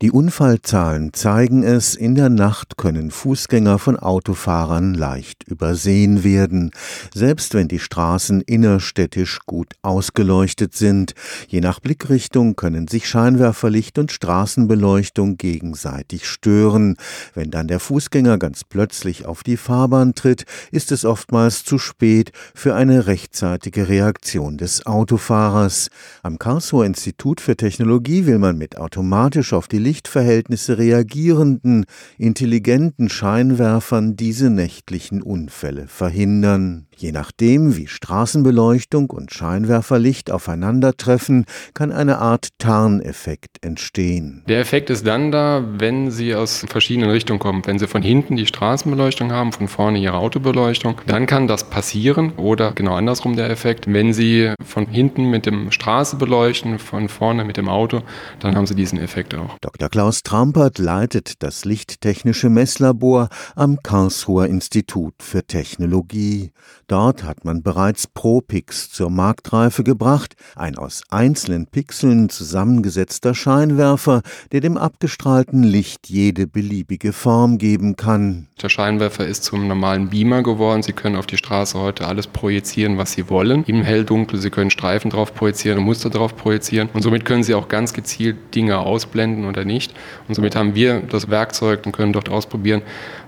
Die Unfallzahlen zeigen es, in der Nacht können Fußgänger von Autofahrern leicht übersehen werden, selbst wenn die Straßen innerstädtisch gut ausgeleuchtet sind. Je nach Blickrichtung können sich Scheinwerferlicht und Straßenbeleuchtung gegenseitig stören. Wenn dann der Fußgänger ganz plötzlich auf die Fahrbahn tritt, ist es oftmals zu spät für eine rechtzeitige Reaktion des Autofahrers. Am Karlsruher Institut für Technologie will man mit automatisch auf die Lichtverhältnisse reagierenden, intelligenten Scheinwerfern diese nächtlichen Unfälle verhindern. Je nachdem, wie Straßenbeleuchtung und Scheinwerferlicht aufeinandertreffen, kann eine Art Tarneffekt entstehen. Der Effekt ist dann da, wenn sie aus verschiedenen Richtungen kommen. Wenn sie von hinten die Straßenbeleuchtung haben, von vorne ihre Autobeleuchtung, dann kann das passieren. Oder genau andersrum der Effekt, wenn sie von hinten mit dem Straße beleuchten, von vorne mit dem Auto, dann haben sie diesen Effekt auch. Dr. Klaus Trampert leitet das lichttechnische Messlabor am Karlsruher Institut für Technologie. Dort hat man bereits ProPix zur Marktreife gebracht, ein aus einzelnen Pixeln zusammengesetzter Scheinwerfer, der dem abgestrahlten Licht jede beliebige Form geben kann. Der Scheinwerfer ist zum normalen Beamer geworden. Sie können auf die Straße heute alles projizieren, was Sie wollen. Im Hell-Dunkel, Sie können Streifen drauf projizieren und Muster drauf projizieren. Und somit können Sie auch ganz gezielt Dinge ausblenden oder nicht. Und somit haben wir das Werkzeug und können dort ausprobieren,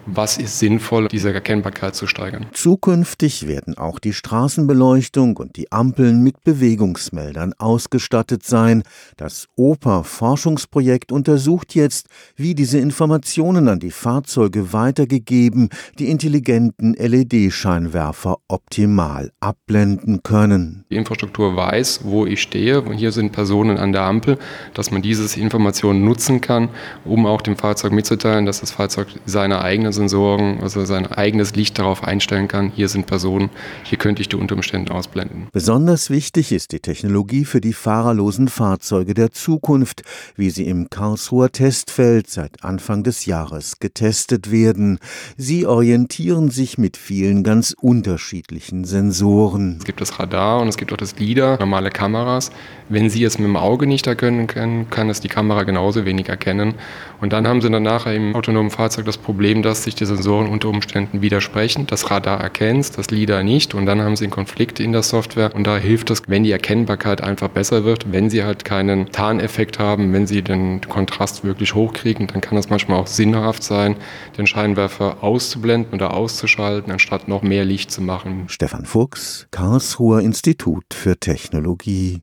was ist sinnvoll, diese Erkennbarkeit zu steigern. Zukünftig werden auch die Straßenbeleuchtung und die Ampeln mit Bewegungsmeldern ausgestattet sein. Das OPA-Forschungsprojekt untersucht jetzt, wie diese Informationen an die Fahrzeuge weitergegeben, die intelligenten LED-Scheinwerfer optimal abblenden können. Die Infrastruktur weiß, wo ich stehe, und hier sind Personen an der Ampel, dass man diese Informationen nutzen kann, um auch dem Fahrzeug mitzuteilen, dass das Fahrzeug seine eigene Sensoren, also sein eigenes Licht darauf einstellen kann. Hier sind Personen, hier könnte ich die unter Umständen ausblenden. Besonders wichtig ist die Technologie für die fahrerlosen Fahrzeuge der Zukunft, wie sie im Karlsruher Testfeld seit Anfang des Jahres getestet werden. Sie orientieren sich mit vielen ganz unterschiedlichen Sensoren. Es gibt das Radar und es gibt auch das LIDAR, normale Kameras. Wenn Sie es mit dem Auge nicht erkennen können, kann es die Kamera genauso wenig erkennen. Und dann haben Sie danach im autonomen Fahrzeug das Problem, dass sich die Sensoren unter Umständen widersprechen. Das Radar erkennt, das LIDAR nicht, und dann haben sie einen Konflikt in der Software, und da hilft es, wenn die Erkennbarkeit einfach besser wird, wenn sie halt keinen Tarneffekt haben, wenn sie den Kontrast wirklich hochkriegen, dann kann es manchmal auch sinnhaft sein, den Scheinwerfer auszublenden oder auszuschalten, anstatt noch mehr Licht zu machen. Stefan Fuchs, Karlsruher Institut für Technologie.